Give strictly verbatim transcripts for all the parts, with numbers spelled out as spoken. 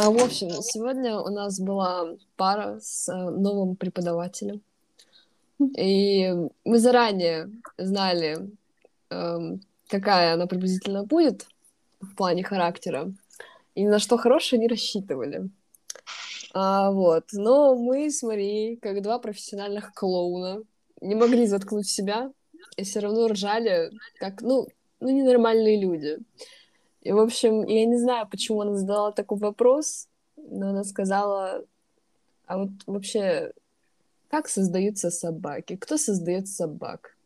А, в общем, сегодня у нас была пара с новым преподавателем. И мы заранее знали, какая она приблизительно будет в плане характера. И на что хорошее не рассчитывали. А, вот. Но мы с Марией, как два профессиональных клоуна, не могли заткнуть себя и все равно ржали, как, ну, ну, ненормальные люди. И, в общем, я не знаю, почему она задала такой вопрос, но она сказала, а вот вообще, как создаются собаки? Кто создает собак?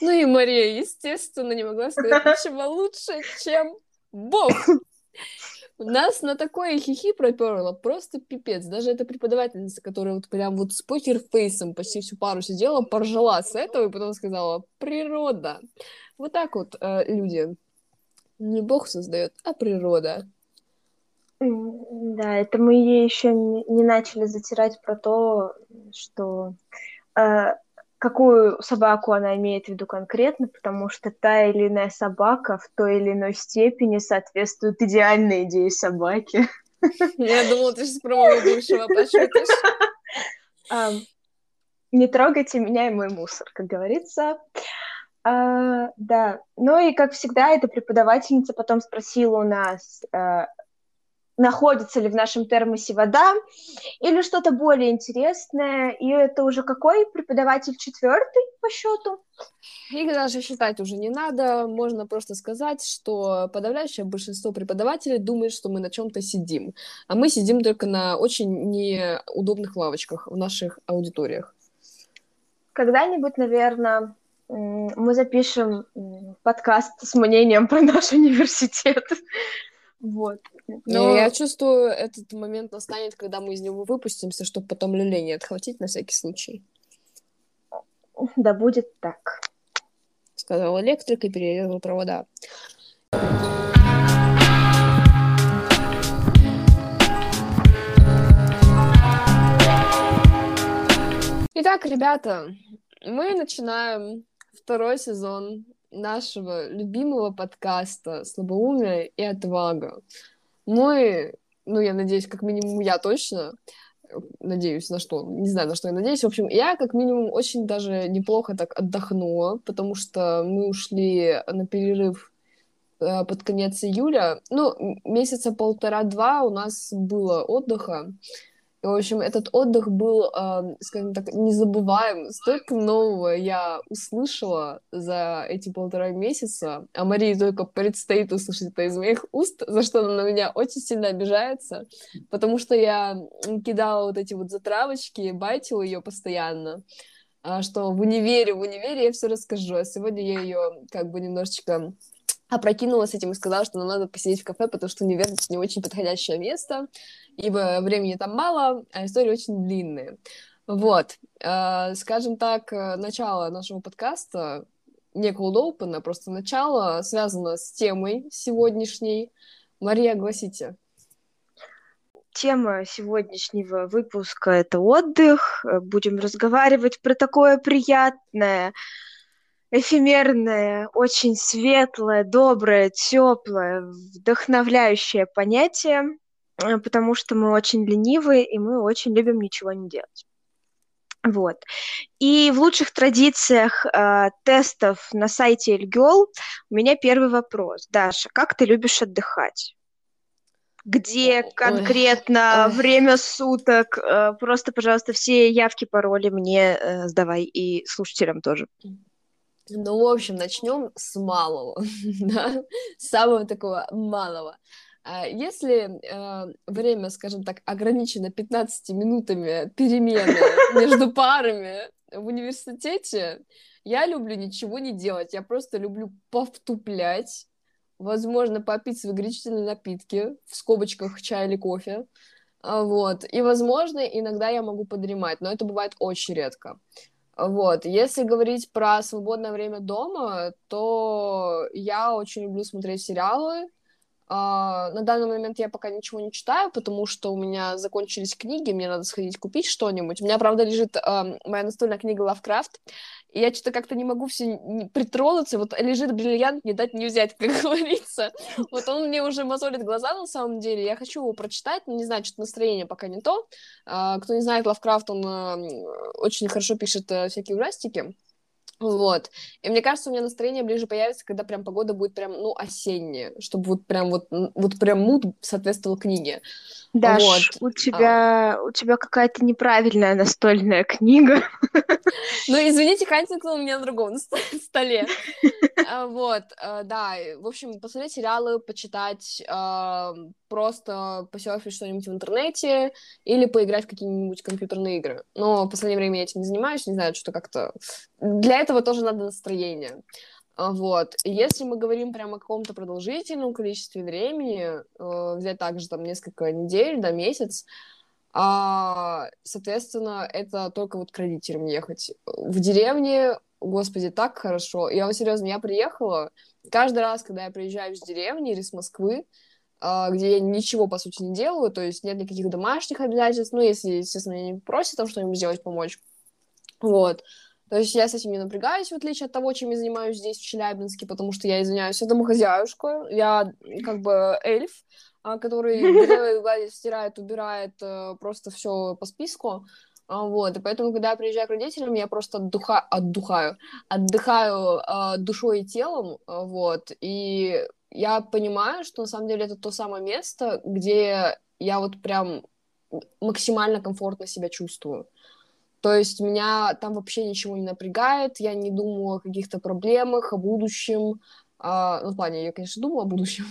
Ну и Мария, естественно, не могла сказать ничего лучше, чем Бог. Нас на такое хихи пропёрло, просто пипец. Даже эта преподавательница, которая вот прям вот с покерфейсом почти всю пару сидела, поржала с этого и потом сказала: природа. Вот так вот, э, люди. Не Бог создает, а природа. Да, это мы ей еще не начали затирать про то, что э, какую собаку она имеет в виду конкретно, потому что та или иная собака в той или иной степени соответствует идеальной идее собаки. Я думала, ты сейчас про моего бывшего пошутишь. Не трогайте меня и мой мусор, как говорится. А, да, ну и, как всегда, эта преподавательница потом спросила у нас, а, находится ли в нашем термосе вода или что-то более интересное, и это уже какой преподаватель, четвертый по счету? Их даже считать уже не надо, можно просто сказать, что подавляющее большинство преподавателей думает, что мы на чем-то сидим, а мы сидим только на очень неудобных лавочках в наших аудиториях. Когда-нибудь, наверное... мы запишем подкаст с мнением про наш университет. Вот. Но я чувствую, этот момент настанет, когда мы из него выпустимся, чтобы потом люлей не отхватить на всякий случай. Да будет так. Сказал электрик и перерезал провода. Итак, ребята, мы начинаем... второй сезон нашего любимого подкаста «Слабоумие и отвага». Мы, ну, я надеюсь, как минимум я точно, надеюсь на что, не знаю, на что я надеюсь. В общем, я, как минимум, очень даже неплохо так отдохнула, потому что мы ушли на перерыв э, под конец июля. Ну, месяца полтора-два у нас было отдыха. И, в общем, этот отдых был, э, скажем так, незабываем. Столько нового я услышала за эти полтора месяца, а Марии только предстоит услышать это из моих уст, за что она на меня очень сильно обижается, потому что я кидала вот эти вот затравочки, байтила ее постоянно, что в универе, в универе я все расскажу. А сегодня я ее как бы немножечко... опрокинула с этим и сказала, что нам надо посидеть в кафе, потому что универ не очень подходящее место, ибо времени там мало, а истории очень длинные. Вот. Скажем так, начало нашего подкаста, не cold open, а просто начало, связано с темой сегодняшней. Мария, огласите. Тема сегодняшнего выпуска — это отдых. Будем разговаривать про такое приятное, эфемерное, очень светлое, доброе, теплое, вдохновляющее понятие, потому что мы очень ленивые, и мы очень любим ничего не делать. Вот. И в лучших традициях э, тестов на сайте Эльгёл у меня первый вопрос. Даша, как ты любишь отдыхать? Где конкретно, ой, ой, время суток? Э, просто, пожалуйста, все явки, пароли мне э, сдавай, и слушателям тоже. Ну, в общем, начнем с малого, да, с самого такого малого. Если э, время, скажем так, ограничено пятнадцатью минутами перемены между парами в университете, я люблю ничего не делать, я просто люблю повтуплять, возможно, попить свежевыгречительные напитки, в скобочках чай или кофе, вот, и, возможно, иногда я могу подремать, но это бывает очень редко. Вот, если говорить про свободное время дома, то я очень люблю смотреть сериалы, Uh, на данный момент я пока ничего не читаю, потому что у меня закончились книги, мне надо сходить купить что-нибудь. У меня, правда, лежит uh, моя настольная книга «Лавкрафт», и я что-то как-то не могу все притронуться, вот лежит бриллиант, не дать не взять, как говорится. Вот он мне уже мозолит глаза на самом деле, я хочу его прочитать, но не знаю, что-то настроение пока не то. Uh, кто не знает, Лавкрафт, он uh, очень хорошо пишет uh, всякие ужастики. Вот, и мне кажется, у меня настроение ближе появится, когда прям погода будет прям, ну, осенняя, чтобы вот прям вот, вот прям муд соответствовал книге. Даш, вот. у тебя, а. у тебя какая-то неправильная настольная книга. Ну, извините, Хантингтон у меня на другом столе. Вот, да, в общем, посмотреть сериалы, почитать, просто посерфить что-нибудь в интернете или поиграть в какие-нибудь компьютерные игры. Но в последнее время я этим не занимаюсь, не знаю, что как-то... Для этого тоже надо настроение. Вот. Если мы говорим прямо о каком-то продолжительном количестве времени, взять также там несколько недель, да, месяц, соответственно, это только вот к родителям ехать. В деревне... Господи, так хорошо. Я вам серьезно, я приехала. Каждый раз, когда я приезжаю из деревни или с Москвы, где я ничего, по сути, не делаю, то есть нет никаких домашних обязательств, ну, если, естественно, меня не просят там что-нибудь сделать, помочь. Вот. То есть я с этим не напрягаюсь, в отличие от того, чем я занимаюсь здесь, в Челябинске, потому что я, извиняюсь, я домохозяюшка, я как бы эльф, который гребет, гладит, стирает, убирает просто все по списку. Вот, и поэтому, когда я приезжаю к родителям, я просто отдуха... отдыхаю, отдыхаю э, душой и телом, вот, и я понимаю, что на самом деле это то самое место, где я вот прям максимально комфортно себя чувствую. То есть меня там вообще ничего не напрягает, я не думаю о каких-то проблемах, о будущем. Uh, ну, в плане, я, конечно, думала о будущем,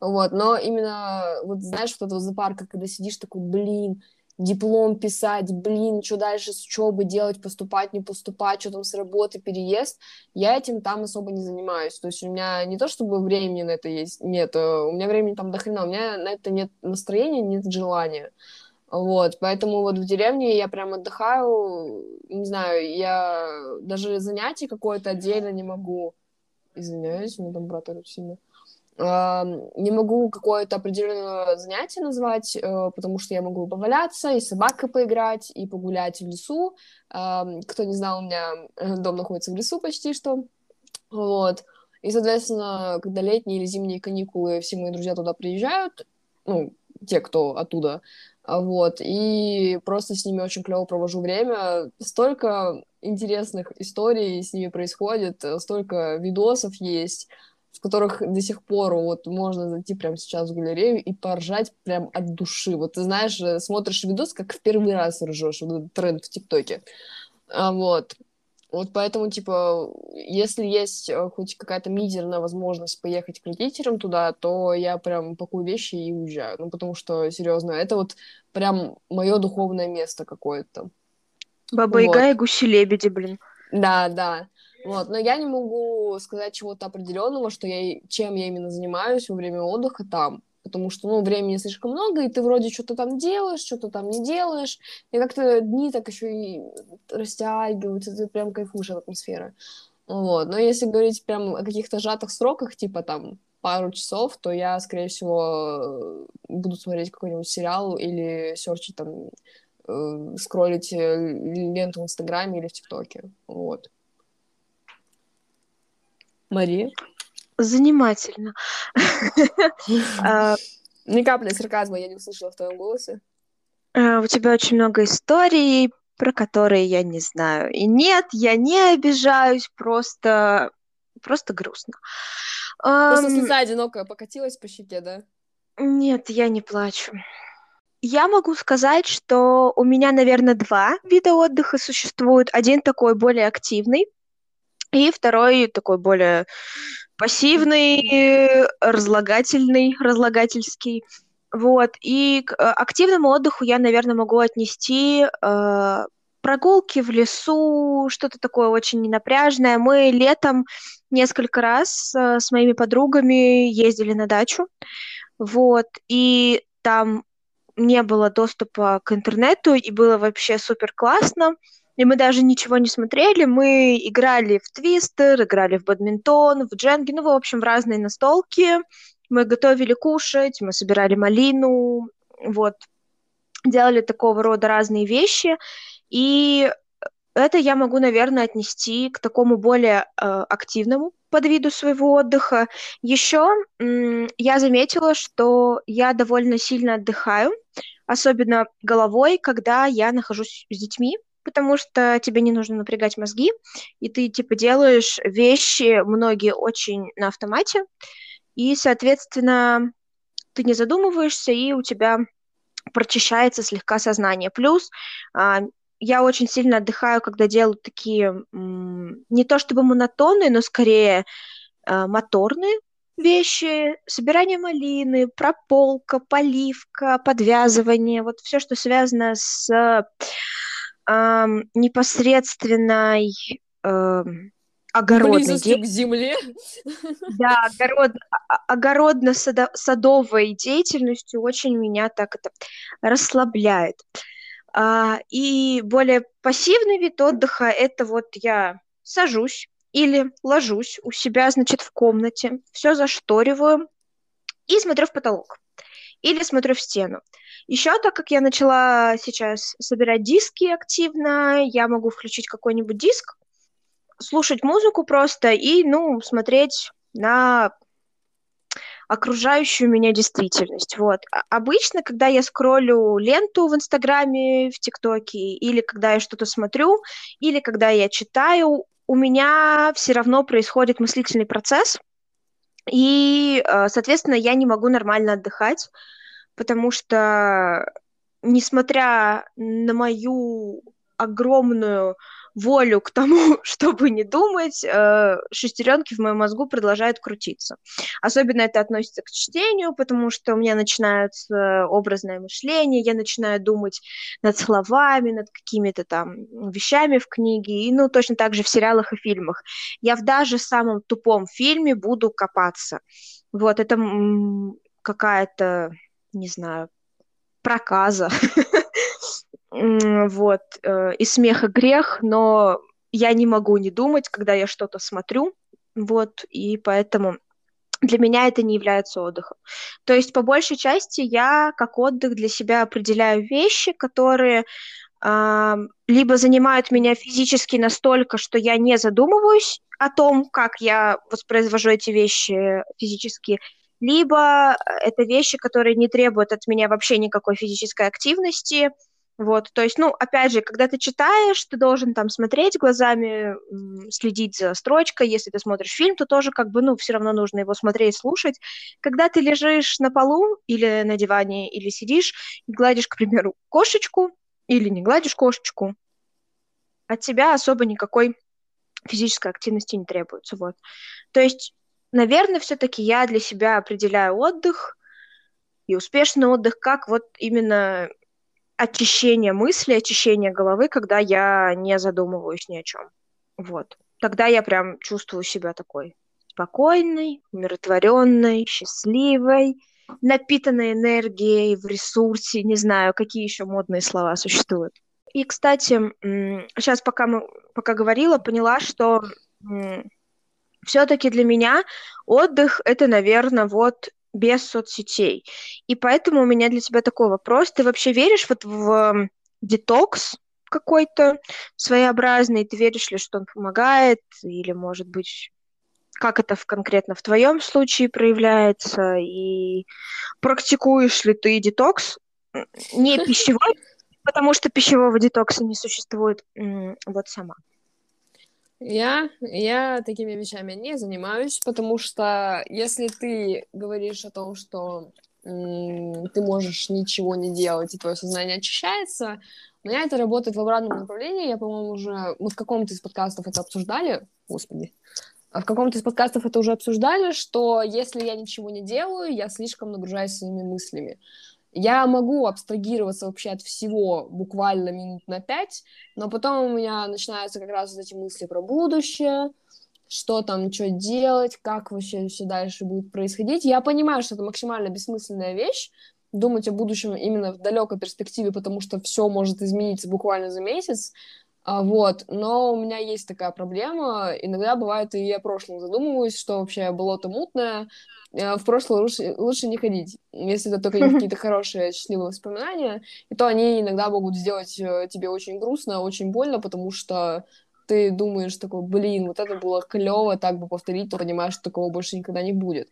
вот, но именно, вот, знаешь, вот этого зоопарка, когда сидишь такой, блин, диплом писать, блин, что дальше с учебы делать, поступать, не поступать, что там с работы, переезд, я этим там особо не занимаюсь, то есть у меня не то, чтобы времени на это есть, нет, у меня времени там до хрена, у меня на это нет настроения, нет желания, вот, поэтому вот в деревне я прям отдыхаю, не знаю, я даже занятие какое-то отдельно не могу, извиняюсь, у меня там брат очень сильно. Не могу какое-то определенное занятие назвать, потому что я могу поваляться, и с собакой поиграть, и погулять в лесу. Кто не знал, у меня дом находится в лесу почти что. Вот. И, соответственно, когда летние или зимние каникулы, все мои друзья туда приезжают, ну, те, кто оттуда, вот, и просто с ними очень клево провожу время. Столько интересных историй с ними происходит, столько видосов есть, в которых до сих пор вот можно зайти прямо сейчас в галерею и поржать прям от души. Вот ты знаешь, смотришь видос, как в первый раз ржешь, вот этот тренд в ТикТоке. Вот. Вот поэтому, типа, если есть хоть какая-то мизерная возможность поехать к родителям туда, то я прям пакую вещи и уезжаю. Ну, потому что, серьезно, это вот прям мое духовное место какое-то. Баба Яга вот. И гуси-лебеди, блин. Да, да. Вот, но я не могу сказать чего-то определенного, что я, чем я именно занимаюсь во время отдыха там, потому что, ну, времени слишком много, и ты вроде что-то там делаешь, что-то там не делаешь, и как-то дни так еще и растягиваются, ты прям кайфуешь от атмосферы, вот, но если говорить прям о каких-то сжатых сроках, типа там пару часов, то я, скорее всего, буду смотреть какой-нибудь сериал или серчить там, э, скроллить ленту в Инстаграме или в ТикТоке, вот. Мария? Занимательно. Ни капли сарказма я не услышала в твоем голосе. У тебя очень много историй, про которые я не знаю. И нет, я не обижаюсь, просто просто грустно. Просто слеза одинокая покатилась по щеке, да? Нет, я не плачу. Я могу сказать, что у меня, наверное, два вида отдыха существуют. Один такой более активный, и второй такой более пассивный, разлагательный, разлагательский. Вот. И к активному отдыху я, наверное, могу отнести э, прогулки в лесу, что-то такое очень ненапряжное. Мы летом несколько раз э, с моими подругами ездили на дачу. Вот. И там не было доступа к интернету, и было вообще супер классно. И мы даже ничего не смотрели, мы играли в твистер, играли в бадминтон, в дженги, ну, в общем, в разные настолки, Мы готовили кушать, мы собирали малину, вот, делали такого рода разные вещи, и это я могу, наверное, отнести к такому более э, активному подвиду своего отдыха. Еще м- я заметила, что я довольно сильно отдыхаю, особенно головой, когда я нахожусь с детьми, потому что тебе не нужно напрягать мозги, и ты, типа, делаешь вещи, многие очень на автомате, и, соответственно, ты не задумываешься, и у тебя прочищается слегка сознание. Плюс э, я очень сильно отдыхаю, когда делаю такие, м- не то чтобы монотонные, но скорее э, моторные вещи, собирание малины, прополка, поливка, подвязывание, вот все, что связано с э, непосредственной э, огородной деятельностью. Близостью к земле. Да, огород, огородно-садовой деятельностью очень меня так это расслабляет. А, и более пассивный вид отдыха – это вот я сажусь или ложусь у себя, значит, в комнате, все зашториваю и смотрю в потолок или смотрю в стену. Еще так как я начала сейчас собирать диски активно, я могу включить какой-нибудь диск, слушать музыку просто и, ну, смотреть на окружающую меня действительность. Вот. Обычно, когда я скроллю ленту в Инстаграме, в ТикТоке, или когда я что-то смотрю, или когда я читаю, у меня все равно происходит мыслительный процесс, и, соответственно, я не могу нормально отдыхать, потому что, несмотря на мою огромную волю к тому, чтобы не думать, шестеренки в моем мозгу продолжают крутиться. Особенно это относится к чтению, потому что у меня начинается образное мышление, я начинаю думать над словами, над какими-то там вещами в книге, и, ну, точно так же в сериалах и фильмах. Я в даже самом тупом фильме буду копаться. Вот, это какая-то, не знаю, проказа. Вот, и смех, и грех, но я не могу не думать, когда я что-то смотрю, вот, и поэтому для меня это не является отдыхом. То есть, по большей части, я как отдых для себя определяю вещи, которые э, либо занимают меня физически настолько, что я не задумываюсь о том, как я воспроизвожу эти вещи физически, либо это вещи, которые не требуют от меня вообще никакой физической активности. Вот, то есть, ну, опять же, когда ты читаешь, ты должен там смотреть глазами, следить за строчкой. Если ты смотришь фильм, то тоже как бы, ну, все равно нужно его смотреть, слушать. Когда ты лежишь на полу или на диване, или сидишь и гладишь, к примеру, кошечку или не гладишь кошечку, от тебя особо никакой физической активности не требуется, вот. То есть, наверное, все-таки я для себя определяю отдых и успешный отдых как вот именно очищение мысли, очищение головы, когда я не задумываюсь ни о чем. Вот. Тогда я прям чувствую себя такой спокойной, умиротворенной, счастливой, напитанной энергией, в ресурсе, не знаю, какие еще модные слова существуют. И, кстати, сейчас, пока, мы, пока говорила, поняла, что все-таки для меня отдых – это, наверное, вот без соцсетей. И поэтому у меня для тебя такой вопрос. Ты вообще веришь вот в детокс какой-то своеобразный? Ты веришь ли, что он помогает? Или, может быть, как это в, конкретно в твоем случае проявляется? И практикуешь ли ты детокс? Не пищевой, потому что пищевого детокса не существует вот сама. Я, я такими вещами не занимаюсь, потому что если ты говоришь о том, что м- ты можешь ничего не делать, и твое сознание очищается, у меня это работает в обратном направлении. Я, по-моему, уже... Мы в каком-то из подкастов это обсуждали. Господи. В каком-то из подкастов это уже обсуждали, что если я ничего не делаю, я слишком нагружаюсь своими мыслями. Я могу абстрагироваться вообще от всего буквально минут на пять, но потом у меня начинаются как раз вот эти мысли про будущее, что там, что делать, как вообще все дальше будет происходить. Я понимаю, что это максимально бессмысленная вещь, думать о будущем именно в далекой перспективе, потому что все может измениться буквально за месяц, Вот, но у меня есть такая проблема, иногда бывает, и я прошлым задумываюсь, что вообще болото мутное, в прошлое лучше, лучше не ходить, если это только какие-то хорошие, счастливые воспоминания, и то они иногда могут сделать тебе очень грустно, очень больно, потому что ты думаешь такой, блин, вот это было клево, так бы повторить, то понимаешь, что такого больше никогда не будет.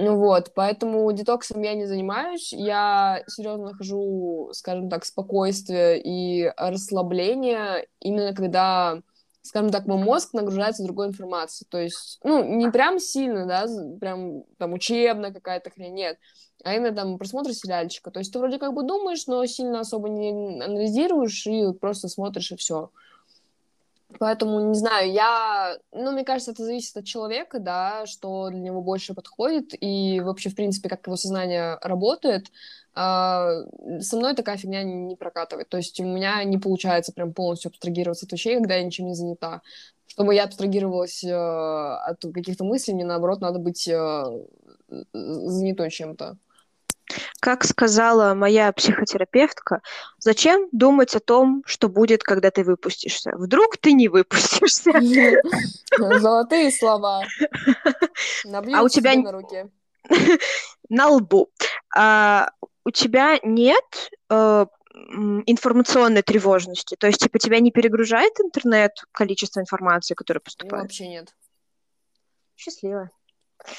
Ну вот, поэтому детоксом я не занимаюсь, я серьезно нахожу, скажем так, спокойствие и расслабление именно когда, скажем так, мой мозг нагружается другой информацией, то есть, ну, не прям сильно, да, прям там учебная какая-то хрень, нет, а именно там просмотр сериальчика, то есть ты вроде как бы думаешь, но сильно особо не анализируешь и вот просто смотришь и все. Поэтому, не знаю, я... Ну, мне кажется, это зависит от человека, да, что для него больше подходит, и вообще, в принципе, как его сознание работает. Э, со мной такая фигня не, не прокатывает. То есть у меня не получается прям полностью абстрагироваться от вещей, когда я ничем не занята. Чтобы я абстрагировалась э, от каких-то мыслей, мне, наоборот, надо быть э, занятой чем-то. Как сказала моя психотерапевтка, зачем думать о том, что будет, когда ты выпустишься? Вдруг ты не выпустишься? Золотые слова. А у тебя на руке. На лбу. У тебя нет информационной тревожности? То есть, типа, тебя не перегружает интернет количество информации, которая поступает? Вообще нет. Счастливо.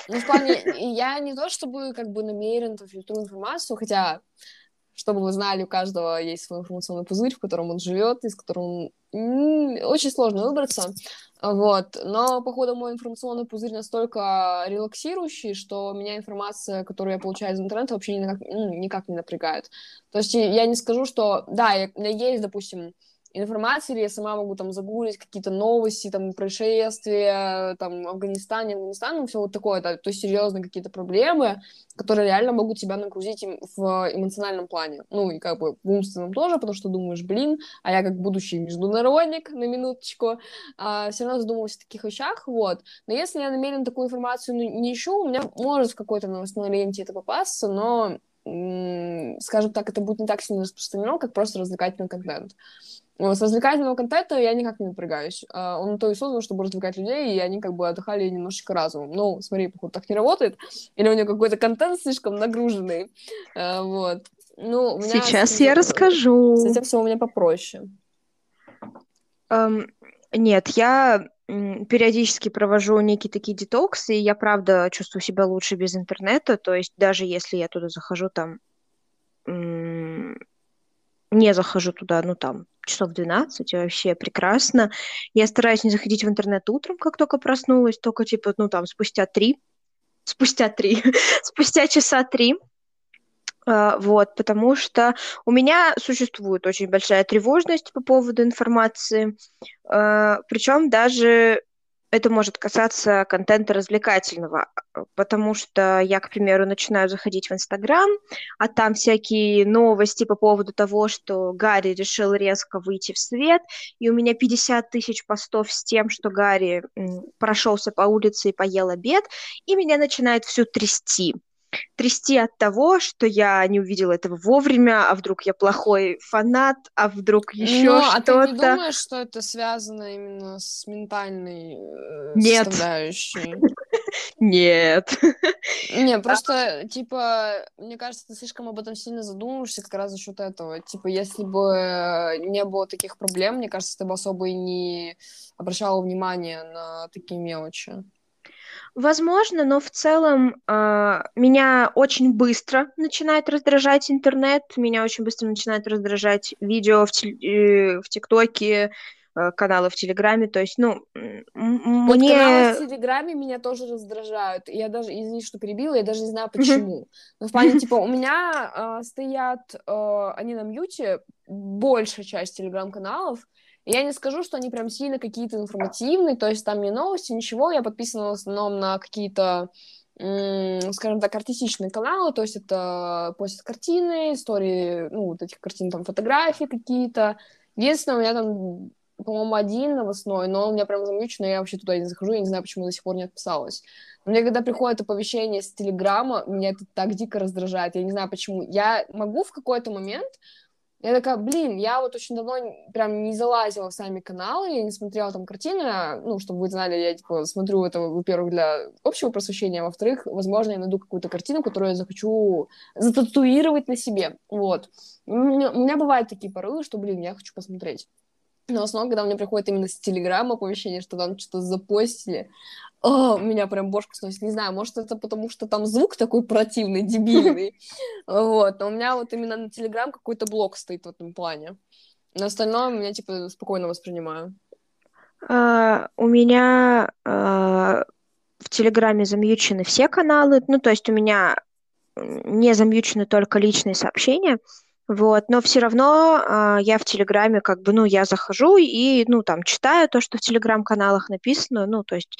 Ну, в плане, я не то чтобы как бы намерен фильтровать информацию, хотя, чтобы вы знали, у каждого есть свой информационный пузырь, в котором он живет, из которого он... очень сложно выбраться, вот, но, походу, мой информационный пузырь настолько релаксирующий, что меня информация, которую я получаю из интернета, вообще никак, никак не напрягает, то есть я не скажу, что, да, я, у меня есть, допустим, информации, или я сама могу там загуглить какие-то новости, там, происшествия, там, Афганистан, не Афганистан, ну, все вот такое, да, то есть серьезные какие-то проблемы, которые реально могут тебя нагрузить в эмоциональном плане, ну, и как бы в умственном тоже, потому что думаешь, блин, а я как будущий международник, на минуточку, а, все равно задумываюсь о таких вещах, вот, но если я намерен такую информацию не ищу, у меня может в какой-то новостной ленте это попасться, но, м- скажем так, это будет не так сильно распространено, как просто развлекательный контент. С развлекательного контента я никак не напрягаюсь. Он то и создан, чтобы развлекать людей, и они как бы отдыхали немножечко разумом. Ну, смотри, походу, так не работает. Или у него какой-то контент слишком нагруженный. Вот. Ну, у меня сейчас с... я расскажу. С этим все у меня попроще. Um, нет, я периодически провожу некие такие детоксы, и я, правда, чувствую себя лучше без интернета. То есть даже если я туда захожу, там... не захожу туда, ну, там, часов двенадцать, вообще прекрасно. Я стараюсь не заходить в интернет утром, как только проснулась, только, типа, ну, там, спустя три, спустя три, спустя часа три, а, вот, потому что у меня существует очень большая тревожность по поводу информации, а, причем даже это может касаться контента развлекательного, потому что я, к примеру, начинаю заходить в Инстаграм, а там всякие новости по поводу того, что Гарри решил резко выйти в свет, и у меня пятьдесят тысяч постов с тем, что Гарри прошелся по улице и поел обед, и меня начинает всю трясти. Трясти от того, что я не увидела этого вовремя, а вдруг я плохой фанат, а вдруг еще но, что-то. А ты не думаешь, что это связано именно с ментальной Нет. составляющей? Нет. Не, просто, типа, мне кажется, ты слишком об этом сильно задумываешься как раз за счет этого. Типа, если бы не было таких проблем, мне кажется, ты бы особо и не обращала внимания на такие мелочи. Возможно, но в целом э, меня очень быстро начинает раздражать интернет, меня очень быстро начинает раздражать видео в, тел- э, в ТикТоке, э, каналы в Телеграме, то есть, ну, м- вот мне... каналы в Телеграме меня тоже раздражают, я даже, извини, что перебила, я даже не знаю, почему. Но в плане, типа, у меня э, стоят, э, они на мьюте, большая часть Телеграм-каналов. Я не скажу, что они прям сильно какие-то информативные, то есть там не новости, ничего. Я подписана в основном на какие-то, м- скажем так, артистичные каналы, то есть это постят картины, истории, ну, вот этих картин, там, фотографии какие-то. Единственное, у меня там, по-моему, один новостной, но он у меня прям замучен, я вообще туда не захожу, я не знаю, почему до сих пор не отписалась. Но мне, когда приходит оповещение с Телеграма, меня это так дико раздражает, я не знаю, почему. Я могу в какой-то момент... Я такая, блин, я вот очень давно прям не залазила в сами каналы, я не смотрела там картины, ну, чтобы вы знали, я, типа, смотрю это, во-первых, для общего просвещения, а во-вторых, возможно, я найду какую-то картину, которую я захочу зататуировать на себе, вот. У меня, у меня бывают такие порывы, что, блин, я хочу посмотреть. Но в основном, когда мне приходит именно с Телеграма оповещение, что там что-то запостили, о, меня прям бошку сносит. Не знаю, может, это потому, что там звук такой противный, дебильный. Вот. Но у меня вот именно на Телеграм какой-то блок стоит в этом плане. Но остальное меня, типа, спокойно воспринимаю. А, у меня а, в Телеграме замьючены все каналы. Ну, то есть у меня не замьючены только личные сообщения. Вот, но все равно а, я в Телеграме, как бы, ну, я захожу и, ну, там, читаю то, что в Телеграм-каналах написано, ну, то есть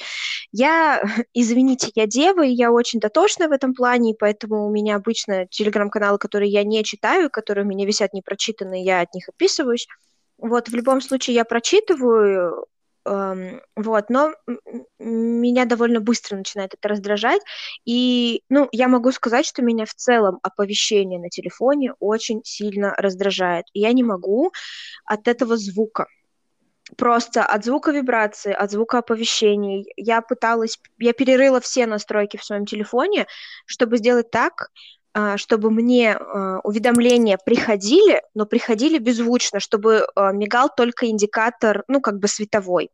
я, извините, я дева, и я очень дотошна в этом плане, и поэтому у меня обычно Телеграм-каналы, которые я не читаю, которые у меня висят непрочитанные, я от них отписываюсь, вот, в любом случае я прочитываю, эм, вот, но меня довольно быстро начинает это раздражать, и, ну, я могу сказать, что меня в целом оповещение на телефоне очень сильно раздражает, и я не могу от этого звука, просто от звука вибрации, от звука оповещений. Я пыталась, я перерыла все настройки в своем телефоне, чтобы сделать так, чтобы мне уведомления приходили, но приходили беззвучно, чтобы мигал только индикатор, ну, как бы световой.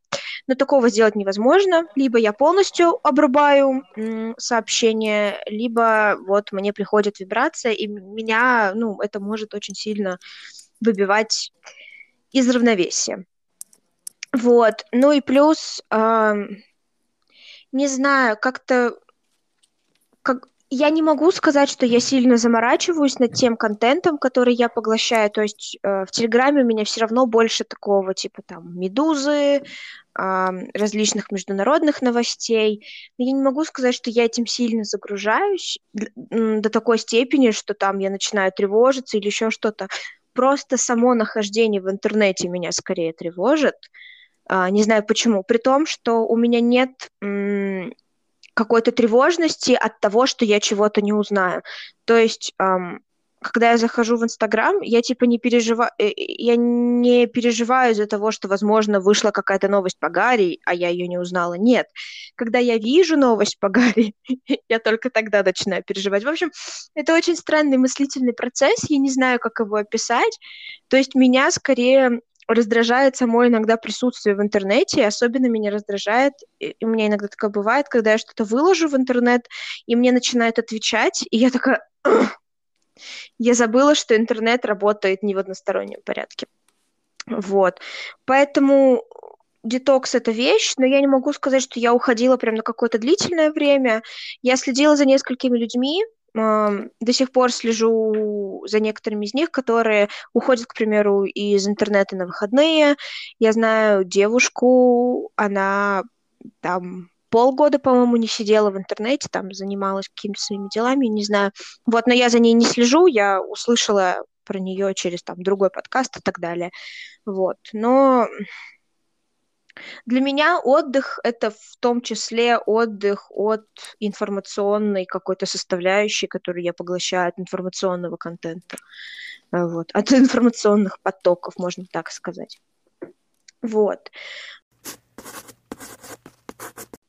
Но такого сделать невозможно. Либо я полностью обрубаю м, сообщение, либо вот мне приходит вибрация, и меня, ну, это может очень сильно выбивать из равновесия. Вот. Ну и плюс, э, не знаю, как-то... Как... Я не могу сказать, что я сильно заморачиваюсь над тем контентом, который я поглощаю. То есть э, в Телеграме у меня все равно больше такого, типа там «Медузы», э, различных международных новостей. Но я не могу сказать, что я этим сильно загружаюсь до такой степени, что там я начинаю тревожиться или еще что-то. Просто само нахождение в интернете меня скорее тревожит. Э, не знаю почему. При том, что у меня нет... М- какой-то тревожности от того, что я чего-то не узнаю. То есть, эм, когда я захожу в Инстаграм, я типа не переживаю, я не переживаю из-за того, что, возможно, вышла какая-то новость по Гарри, а я ее не узнала. Нет. Когда я вижу новость по Гарри, я только тогда начинаю переживать. В общем, это очень странный мыслительный процесс, я не знаю, как его описать. То есть меня скорее... раздражает само иногда присутствие в интернете, особенно меня раздражает, и у меня иногда такое бывает, когда я что-то выложу в интернет, и мне начинают отвечать, и я такая... Я забыла, что интернет работает не в одностороннем порядке. Вот. Поэтому детокс — это вещь, но я не могу сказать, что я уходила прям на какое-то длительное время. Я следила за несколькими людьми, до сих пор слежу за некоторыми из них, которые уходят, к примеру, из интернета на выходные. Я знаю девушку, она там полгода, по-моему, не сидела в интернете, там занималась какими-то своими делами, не знаю. Вот, но я за ней не слежу, я услышала про нее через там другой подкаст и так далее. Вот, но... Для меня отдых – это в том числе отдых от информационной какой-то составляющей, которую я поглощаю от информационного контента, вот, от информационных потоков, можно так сказать. Вот.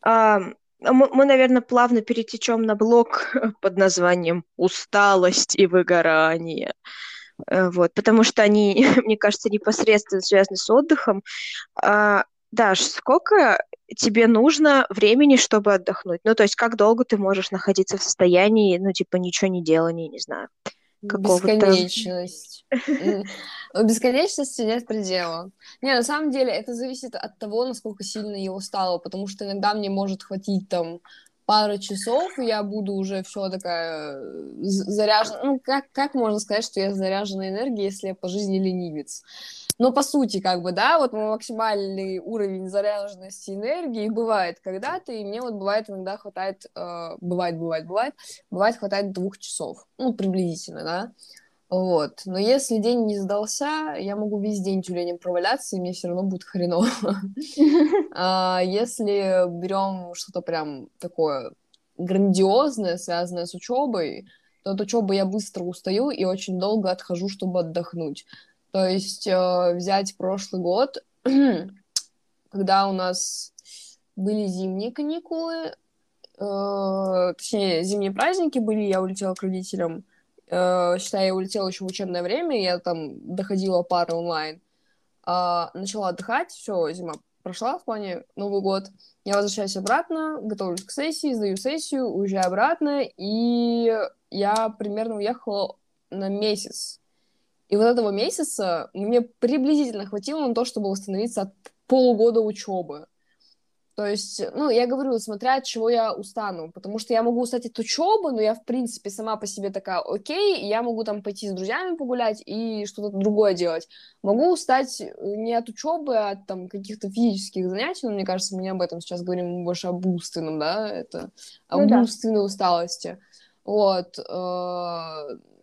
Мы, мы, наверное, плавно перетечем на блок под названием «Усталость и выгорание». Вот, потому что они, мне кажется, непосредственно связаны с отдыхом. Даш, сколько тебе нужно времени, чтобы отдохнуть? Ну, то есть, как долго ты можешь находиться в состоянии, ну, типа, ничего не делания, не знаю, какого-то... Бесконечность. У бесконечности нет предела. Не, на самом деле, это зависит от того, насколько сильно я устала, потому что иногда мне может хватить, там, пару часов, и я буду уже все такая заряжена... Ну, как, как можно сказать, что я заряжена энергией, если я по жизни ленивец? Но по сути, как бы, да, вот максимальный уровень заряженности энергии бывает когда-то, и мне вот бывает иногда хватает, э, бывает, бывает, бывает, бывает хватает двух часов, ну, приблизительно, да, вот. Но если день не задался, я могу весь день тюленем проваляться, и мне все равно будет хреново. Если берем что-то прям такое грандиозное, связанное с учебой, то от учебы я быстро устаю и очень долго отхожу, чтобы отдохнуть. То есть э, взять прошлый год, когда у нас были зимние каникулы, э, точнее, зимние праздники были, я улетела к родителям, э, считай, я улетела еще в учебное время, я там доходила пары онлайн, э, начала отдыхать, все, зима прошла в плане Новый год, я возвращаюсь обратно, готовлюсь к сессии, сдаю сессию, уезжаю обратно, и я примерно уехала на месяц. И вот этого месяца мне приблизительно хватило на то, чтобы восстановиться от полугода учебы. То есть, ну, я говорю, смотря от чего я устану, потому что я могу устать от учебы, но я, в принципе, сама по себе такая, окей, я могу там пойти с друзьями погулять и что-то другое делать. Могу устать не от учебы, а от там каких-то физических занятий, но мне кажется, мы не об этом сейчас говорим, больше об умственном, да, это, об ну, умственной да. усталости. Вот.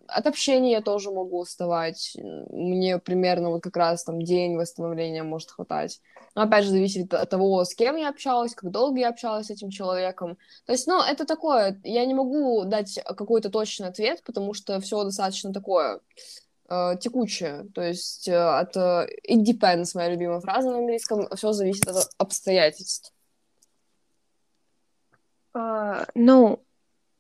От общения я тоже могу уставать. Мне примерно вот как раз там день восстановления может хватать. Но опять же, зависит от того, с кем я общалась, как долго я общалась с этим человеком. То есть, ну, это такое. Я не могу дать какой-то точный ответ, потому что все достаточно такое э, текучее. То есть, э, от э, it depends, моя любимая фраза на английском, все зависит от обстоятельств. Uh, ну...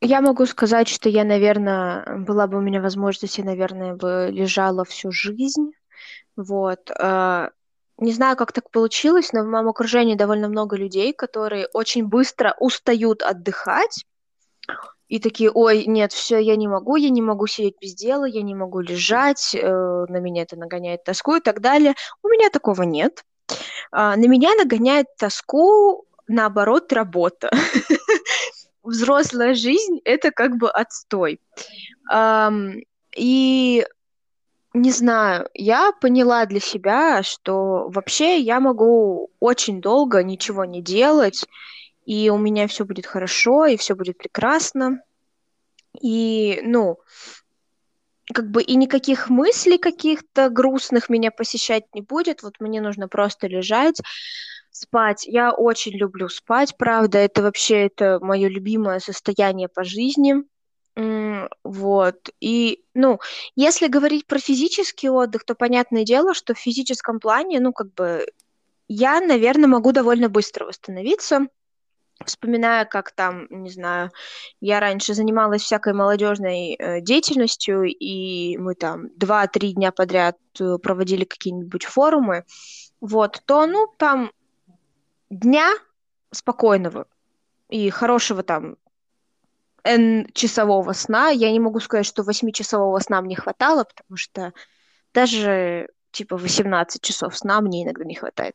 Я могу сказать, что я, наверное, была бы у меня возможность, я, наверное, бы лежала всю жизнь, вот. Не знаю, как так получилось, но в моем окружении довольно много людей, которые очень быстро устают отдыхать и такие, ой, нет, все, я не могу, я не могу сидеть без дела, я не могу лежать, на меня это нагоняет тоску и так далее. У меня такого нет. На меня нагоняет тоску, наоборот, работа. Взрослая жизнь — это как бы отстой. И, не знаю, я поняла для себя, что вообще я могу очень долго ничего не делать, и у меня все будет хорошо, и все будет прекрасно. И, ну, как бы и никаких мыслей каких-то грустных меня посещать не будет, вот мне нужно просто лежать, спать. Я очень люблю спать, правда. Это вообще это мое любимое состояние по жизни. Вот. И, ну, если говорить про физический отдых, то понятное дело, что в физическом плане, ну, как бы, я, наверное, могу довольно быстро восстановиться. Вспоминая, как там, не знаю, я раньше занималась всякой молодежной деятельностью, и мы там два-три дня подряд проводили какие-нибудь форумы. Вот. То, ну, там... дня спокойного и хорошего там n-часового сна. Я не могу сказать, что восьмичасового сна мне хватало, потому что даже типа восемнадцать часов сна мне иногда не хватает.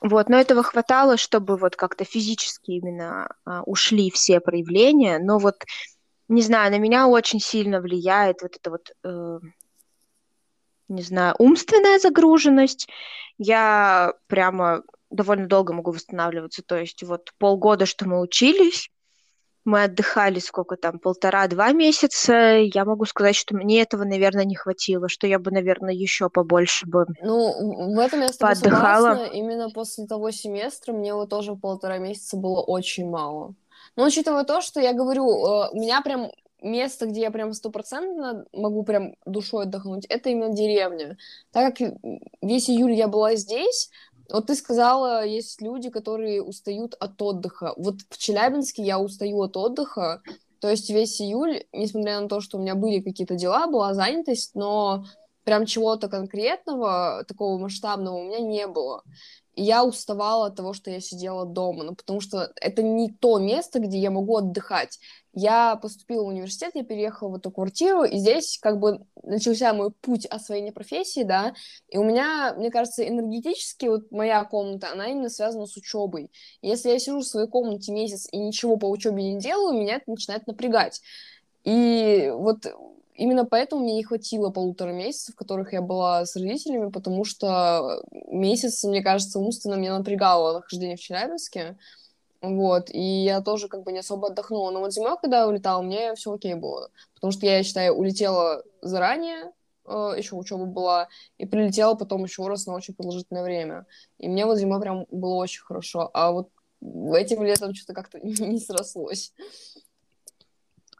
Вот, но этого хватало, чтобы вот как-то физически именно а, ушли все проявления. Но вот, не знаю, на меня очень сильно влияет вот это вот... Э- не знаю, умственная загруженность, я прямо довольно долго могу восстанавливаться, то есть вот полгода, что мы учились, мы отдыхали сколько там, полтора-два месяца, я могу сказать, что мне этого, наверное, не хватило, что я бы, наверное, еще побольше бы поотдыхала. Ну, в этом я с тобой согласна, именно после того семестра мне вот тоже полтора месяца было очень мало. Но учитывая то, что я говорю, у меня прям... место, где я прям стопроцентно могу прям душой отдохнуть, это именно деревня. Так как весь июль я была здесь, вот ты сказала, есть люди, которые устают от отдыха. Вот в Челябинске я устаю от отдыха, то есть весь июль, несмотря на то, что у меня были какие-то дела, была занятость, но прям чего-то конкретного, такого масштабного у меня не было. И я уставала от того, что я сидела дома, ну, потому что это не то место, где я могу отдыхать. Я поступила в университет, я переехала в эту квартиру, и здесь как бы начался мой путь освоения профессии, да, и у меня, мне кажется, энергетически вот моя комната, она именно связана с учебой. Если я сижу в своей комнате месяц и ничего по учебе не делаю, меня это начинает напрягать. И вот... именно поэтому мне не хватило полутора месяцев, в которых я была с родителями, потому что месяц, мне кажется, умственно меня напрягало нахождение в Челябинске, вот, и я тоже как бы не особо отдохнула. Но вот зимой, когда я улетала, мне все окей было, потому что я, я считаю, улетела заранее, э, еще учеба была, и прилетела потом еще раз на очень продолжительное время. И мне вот зимой прям было очень хорошо, а вот этим летом что-то как-то не срослось.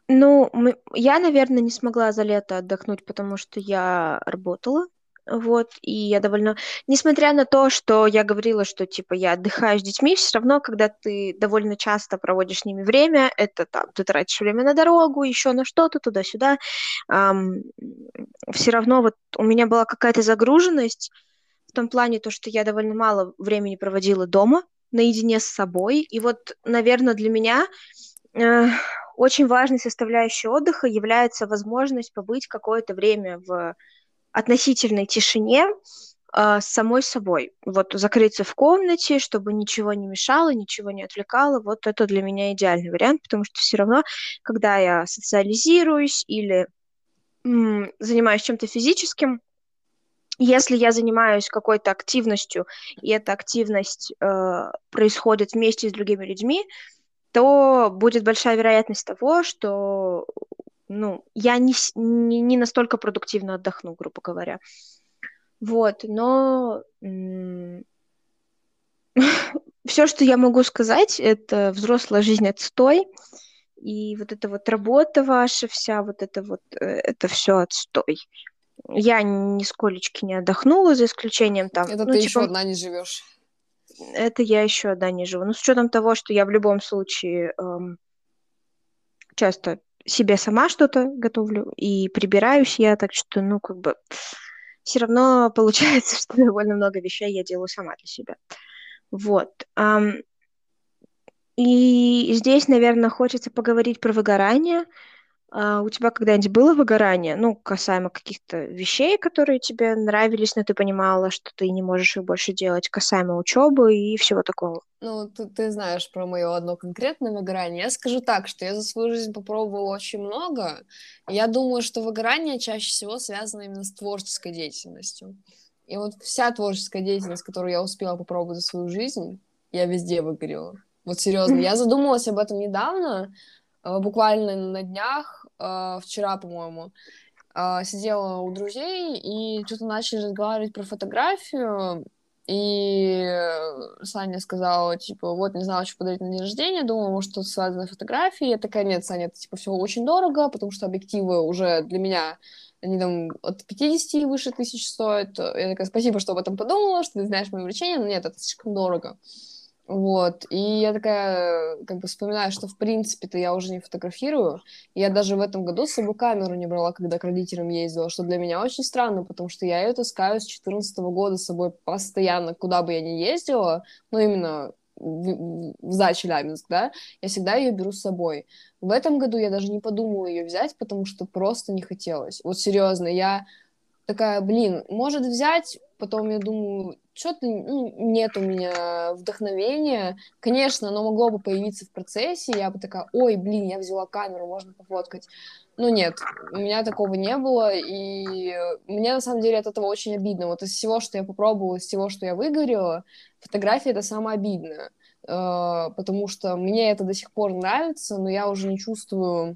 Ну, мы- я, наверное, не смогла за лето отдохнуть, потому что я работала. Вот, и я довольно... Несмотря на то, что я говорила, что, типа, я отдыхаю с детьми, все равно, когда ты довольно часто проводишь с ними время, это там, ты тратишь время на дорогу, еще на что-то, туда-сюда, все равно вот у меня была какая-то загруженность в том плане, то, что я довольно мало времени проводила дома, наедине с собой. И вот, наверное, для меня э, очень важной составляющей отдыха является возможность побыть какое-то время в относительной тишине э, с самой собой. Вот закрыться в комнате, чтобы ничего не мешало, ничего не отвлекало. Вот это для меня идеальный вариант, потому что все равно, когда я социализируюсь или м, занимаюсь чем-то физическим, если я занимаюсь какой-то активностью, и эта активность э, происходит вместе с другими людьми, то будет большая вероятность того, что ну, я не, с- не, не настолько продуктивно отдохну, грубо говоря. Вот, но все, что я могу сказать, это взрослая жизнь отстой, и вот эта вот работа ваша вся, вот это вот, э, это все отстой. Я нисколечки не отдохнула, за исключением там, Это ну, ты еще типа, одна не живешь. это я еще одна не живу. Ну, с учетом того, что я в любом случае эм, часто себе сама что-то готовлю и прибираюсь я, так что, ну, как бы, все равно получается, что довольно много вещей я делаю сама для себя. Вот. Ам, и здесь, наверное, хочется поговорить про выгорание. А, у тебя когда-нибудь было выгорание? Ну, касаемо каких-то вещей, которые тебе нравились, но ты понимала, что ты не можешь их больше делать, касаемо учебы и всего такого. Ну, ты, ты знаешь про мое одно конкретное выгорание. Я скажу так, что я за свою жизнь попробовала очень много. Я думаю, что выгорание чаще всего связано именно с творческой деятельностью. И вот вся творческая деятельность, которую я успела попробовать за свою жизнь, я везде выгорела. Вот серьезно, я задумалась об этом недавно, э, буквально на днях, э, вчера, по-моему, а, сидела у друзей, и что-то начали разговаривать про фотографию, и Саня сказала, типа, вот, не знала, что подарить на день рождения, думала, может, что-то связано с фотографией. Я такая, нет, Саня, это, типа, все очень дорого, потому что объективы уже для меня, они там от пятидесяти и выше тысяч стоят. Я такая, спасибо, что об этом подумала, что ты знаешь мои увлечения, но нет, это слишком дорого. Вот, и я такая, как бы вспоминаю, что в принципе-то я уже не фотографирую. Я даже в этом году с собой камеру не брала, когда к родителям ездила, что для меня очень странно, потому что я ее таскаю с четырнадцатого года с собой постоянно, куда бы я ни ездила, ну, именно в- в- за Челябинск, да, я всегда ее беру с собой. В этом году я даже не подумала ее взять, потому что просто не хотелось. Вот серьезно, я такая, блин, может взять, потом я думаю, что-то нет у меня вдохновения. Конечно, оно могло бы появиться в процессе, я бы такая, ой, блин, я взяла камеру, можно пофоткать. Но нет, у меня такого не было, и мне на самом деле от этого очень обидно. Вот из всего, что я попробовала, из всего, что я выгорела, фотография — это самое обидное, Э, потому что мне это до сих пор нравится, но я уже не чувствую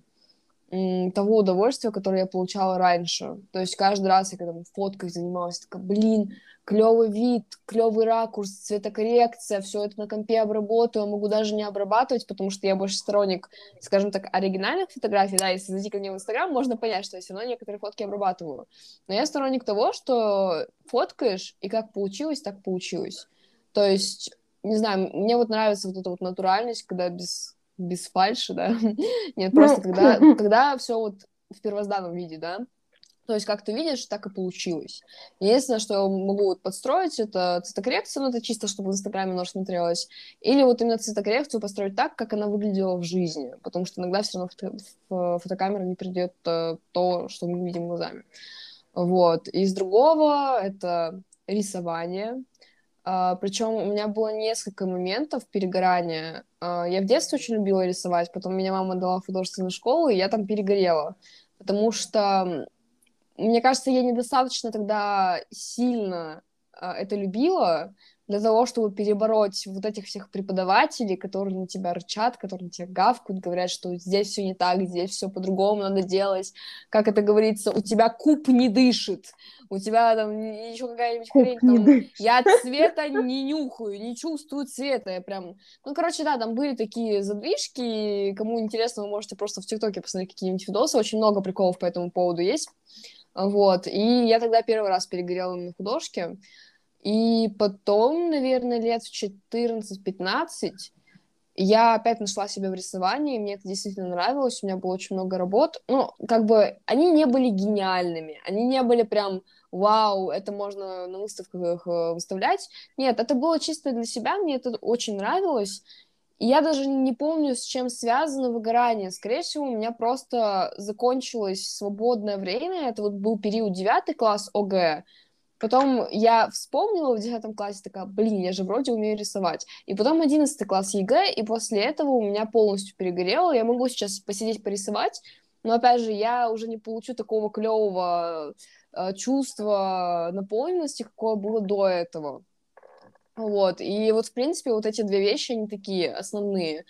м, того удовольствия, которое я получала раньше. То есть каждый раз я когда там фоткой занималась, такая, блин, клевый вид, клевый ракурс, цветокоррекция, все это на компе обработаю, могу даже не обрабатывать, потому что я больше сторонник, скажем так, оригинальных фотографий, да, если зайти ко мне в Инстаграм, можно понять, что я все равно некоторые фотки обрабатываю. Но я сторонник того, что фоткаешь, и как получилось, так получилось. То есть, не знаю, мне вот нравится вот эта вот натуральность, когда без, без фальши, да, нет, просто Ну, когда, когда все вот в первозданном виде, да. То есть, как ты видишь, так и получилось. Единственное, что я могу вот подстроить, это цветокоррекцию, ну, это чисто, чтобы в Инстаграме нож смотрелось, или вот именно цветокоррекцию построить так, как она выглядела в жизни, потому что иногда все равно фото- ф- фотокамера не придет то, что мы видим глазами. Вот. Из другого — это рисование. Причем у меня было несколько моментов перегорания. А, Я в детстве очень любила рисовать, потом меня мама дала в художественную школу, и я там перегорела. Потому что, м, мне кажется, я недостаточно тогда сильно это любила, для того, чтобы перебороть вот этих всех преподавателей, которые на тебя рычат, которые на тебя гавкают, говорят, что здесь все не так, здесь все по-другому надо делать. Как это говорится, у тебя куб не дышит, у тебя там еще какая-нибудь куб хрень. Там, я цвета не нюхаю, не чувствую цвета. Я прям... Ну, короче, да, там были такие задвижки. Кому интересно, вы можете просто в ТикТоке посмотреть какие-нибудь видосы. Очень много приколов по этому поводу есть. Вот. И я тогда первый раз перегорела на художке. И потом, наверное, лет в четырнадцать-пятнадцать я опять нашла себя в рисовании, мне это действительно нравилось, у меня было очень много работ. Ну, как бы, они не были гениальными, они не были прям, вау, это можно на выставках выставлять. Нет, это было чисто для себя, мне это очень нравилось. И я даже не помню, с чем связано выгорание. Скорее всего, у меня просто закончилось свободное время, это вот был период девятый класс ОГЭ. Потом я вспомнила в десятом классе, такая, блин, я же вроде умею рисовать. И потом одиннадцатый класс ЕГЭ, и после этого у меня полностью перегорело. Я могу сейчас посидеть порисовать, но, опять же, я уже не получу такого клевого э, чувства наполненности, какое было до этого. Вот, и вот, в принципе, вот эти две вещи, они такие основные.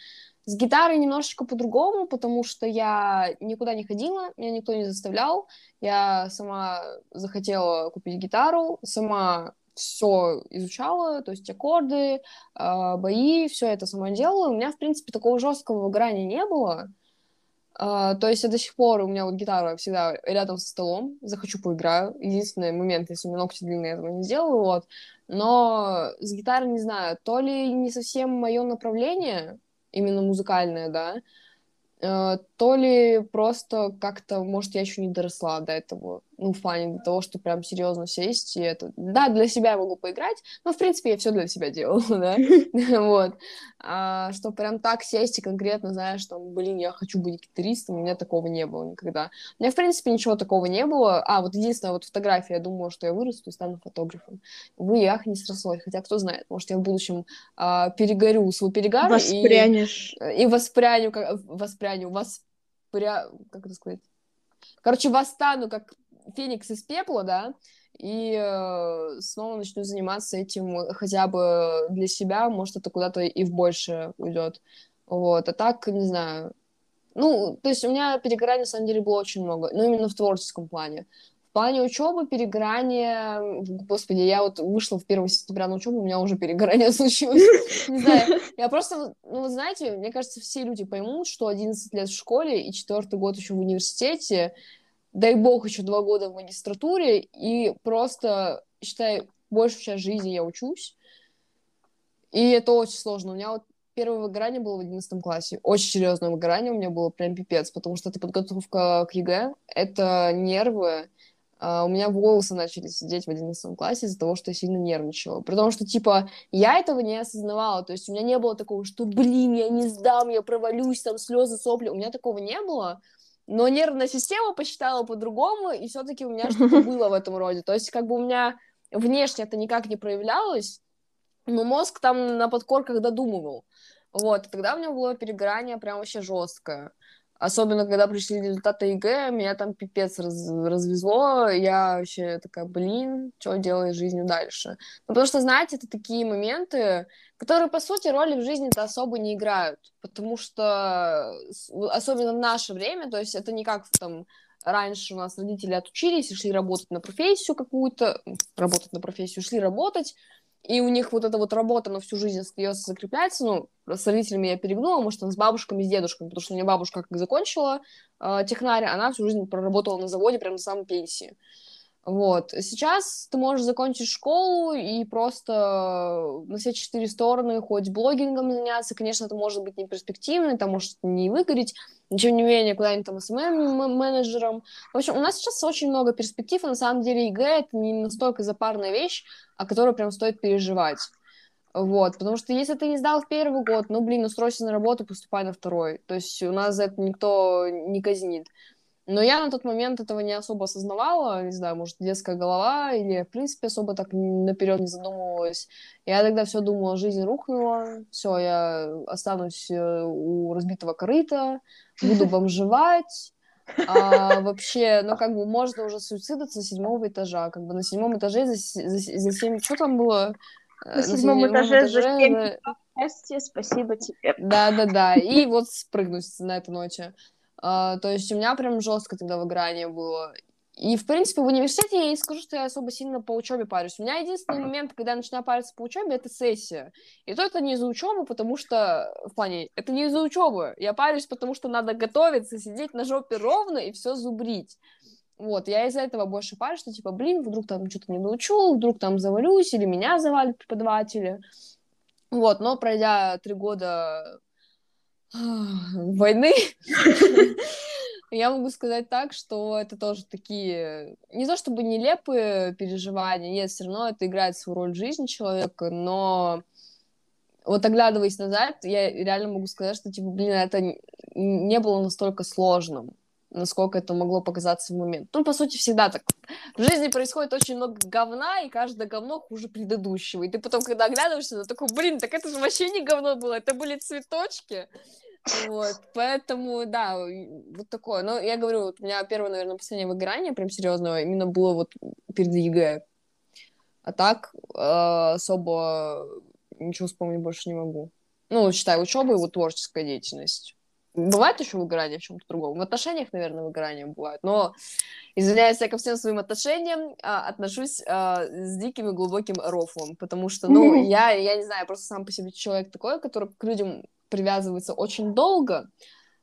С гитарой немножечко по-другому, потому что я никуда не ходила, меня никто не заставлял. Я сама захотела купить гитару, сама все изучала, то есть аккорды, бои, все это сама делала. У меня, в принципе, такого жесткого выгорания не было. То есть я до сих пор, у меня вот гитара всегда рядом со столом, захочу поиграю. Единственный момент, если у меня ногти длинные, я этого не сделаю, вот. Но с гитарой, не знаю, то ли не совсем мое направление, именно музыкальная, да, то ли просто как-то, может, я еще не доросла до этого, ну, в плане до того, что прям серьезно сесть и это... Да, для себя я могу поиграть, но, в принципе, я все для себя делала, да, вот, что прям так сесть и конкретно, знаешь, там, блин, я хочу быть гитаристом, у меня такого не было никогда. У меня, в принципе, ничего такого не было, а, вот единственное, вот фотография, я думала, что я вырасту и стану фотографом. Увы, я не срослась, хотя, кто знает, может, я в будущем перегорю свой перегар. Воспрянешь. И воспряню, воспряню, воспря... как это сказать? Короче, восстану, как феникс из пепла, да, и э, снова начну заниматься этим хотя бы для себя, может, это куда-то и в больше уйдет, вот, а так, не знаю, ну, то есть у меня перегорания, на самом деле, было очень много, но именно в творческом плане. В плане учебы перегорание, господи, я вот вышла в первое сентября на учебу, у меня уже перегорание случилось. Не знаю, я просто, ну, знаете, мне кажется, все люди поймут, что одиннадцать лет в школе и четвертый год еще в университете, дай бог, еще два года в магистратуре, и просто, считай, большую часть жизни я учусь, и это очень сложно. У меня вот первое выгорание было в одиннадцатом классе, очень серьезное выгорание у меня было, прям пипец, потому что это подготовка к ЕГЭ, это нервы. Uh, у меня волосы начали сидеть в одиннадцатом классе из-за того, что я сильно нервничала. При том, что, типа, я этого не осознавала. То есть у меня не было такого, что, блин, я не сдам, я провалюсь, там, слезы, сопли. У меня такого не было. Но нервная система посчитала по-другому, и все-таки у меня что-то было в этом роде. То есть как бы у меня внешне это никак не проявлялось, но мозг там на подкорках додумывал. Вот, и тогда у меня было перегорание прям вообще жесткое. Особенно, когда пришли результаты ЕГЭ, меня там пипец раз, развезло, я вообще такая, блин, что делать с жизнью дальше? Ну, потому что, знаете, это такие моменты, которые, по сути, роли в жизни-то особо не играют, потому что, особенно в наше время, то есть это не как там... Раньше у нас родители отучились и шли работать на профессию какую-то, работать на профессию, шли работать, и у них вот эта вот работа на всю жизнь остается, закрепляется. Ну, с родителями я перегнула, может, там с бабушками, с дедушками, потому что у меня бабушка как закончила э, технарь, она всю жизнь проработала на заводе, прям на самой пенсии. Вот. Сейчас ты можешь закончить школу и просто на все четыре стороны хоть блогингом заняться. Конечно, это может быть не перспективно, это может не выгореть, но тем не менее куда-нибудь там эс эм эм-менеджером. В общем, у нас сейчас очень много перспектив, и на самом деле ЕГЭ — это не настолько запарная вещь, о которой прям стоит переживать. Вот, потому что если ты не сдал в первый год, ну, блин, устройся на работу, поступай на второй. То есть у нас за это никто не казнит. Но я на тот момент этого не особо осознавала, не знаю, может, детская голова, или, в принципе, особо так наперед не задумывалась. Я тогда все думала, жизнь рухнула, все, я останусь у разбитого корыта, буду бомжевать, А вообще, ну, как бы, можно уже суицидаться с седьмого этажа. Как бы на седьмом этаже за, за, за семь... Что там было? На седьмом этаже, этаже за семь на... счастья, спасибо тебе. Да-да-да, и вот спрыгнуть на эту ночь. А, то есть у меня прям жестко тогда выгорание было. И, в принципе, в университете я не скажу, что я особо сильно по учебе парюсь. У меня единственный момент, когда я начинаю париться по учебе, это сессия. И то это не из-за учебы, потому что... В плане, это не из-за учебы. Я парюсь, потому что надо готовиться, сидеть на жопе ровно и все зубрить. Вот, я из-за этого больше парюсь, что, типа, блин, вдруг там что-то не доучу, вдруг там завалюсь, или меня завалят преподаватели. Вот, но пройдя три года войны... Я могу сказать так, что это тоже такие, не то чтобы нелепые переживания, нет, все равно это играет свою роль в жизни человека, но вот оглядываясь назад, я реально могу сказать, что, типа, блин, это не было настолько сложным, насколько это могло показаться в момент. Ну, по сути, всегда так. В жизни происходит очень много говна, и каждое говно хуже предыдущего. И ты потом, когда оглядываешься, ты такой, блин, так это же вообще не говно было, это были цветочки. Вот, поэтому, да, вот такое. Но я говорю, вот у меня первое, наверное, последнее выгорание, прям серьезное, именно было вот перед ЕГЭ. А так э, особо ничего вспомнить больше не могу. Ну, считай, учеба и вот творческая деятельность. Бывает еще выгорание в чем-то другом? В отношениях, наверное, выгорание бывает. Но, извиняюсь, я ко всем своим отношениям а, отношусь а, с диким и глубоким рофлом. Потому что, ну, я, я не знаю, просто сам по себе человек такой, который к людям... привязываются очень долго,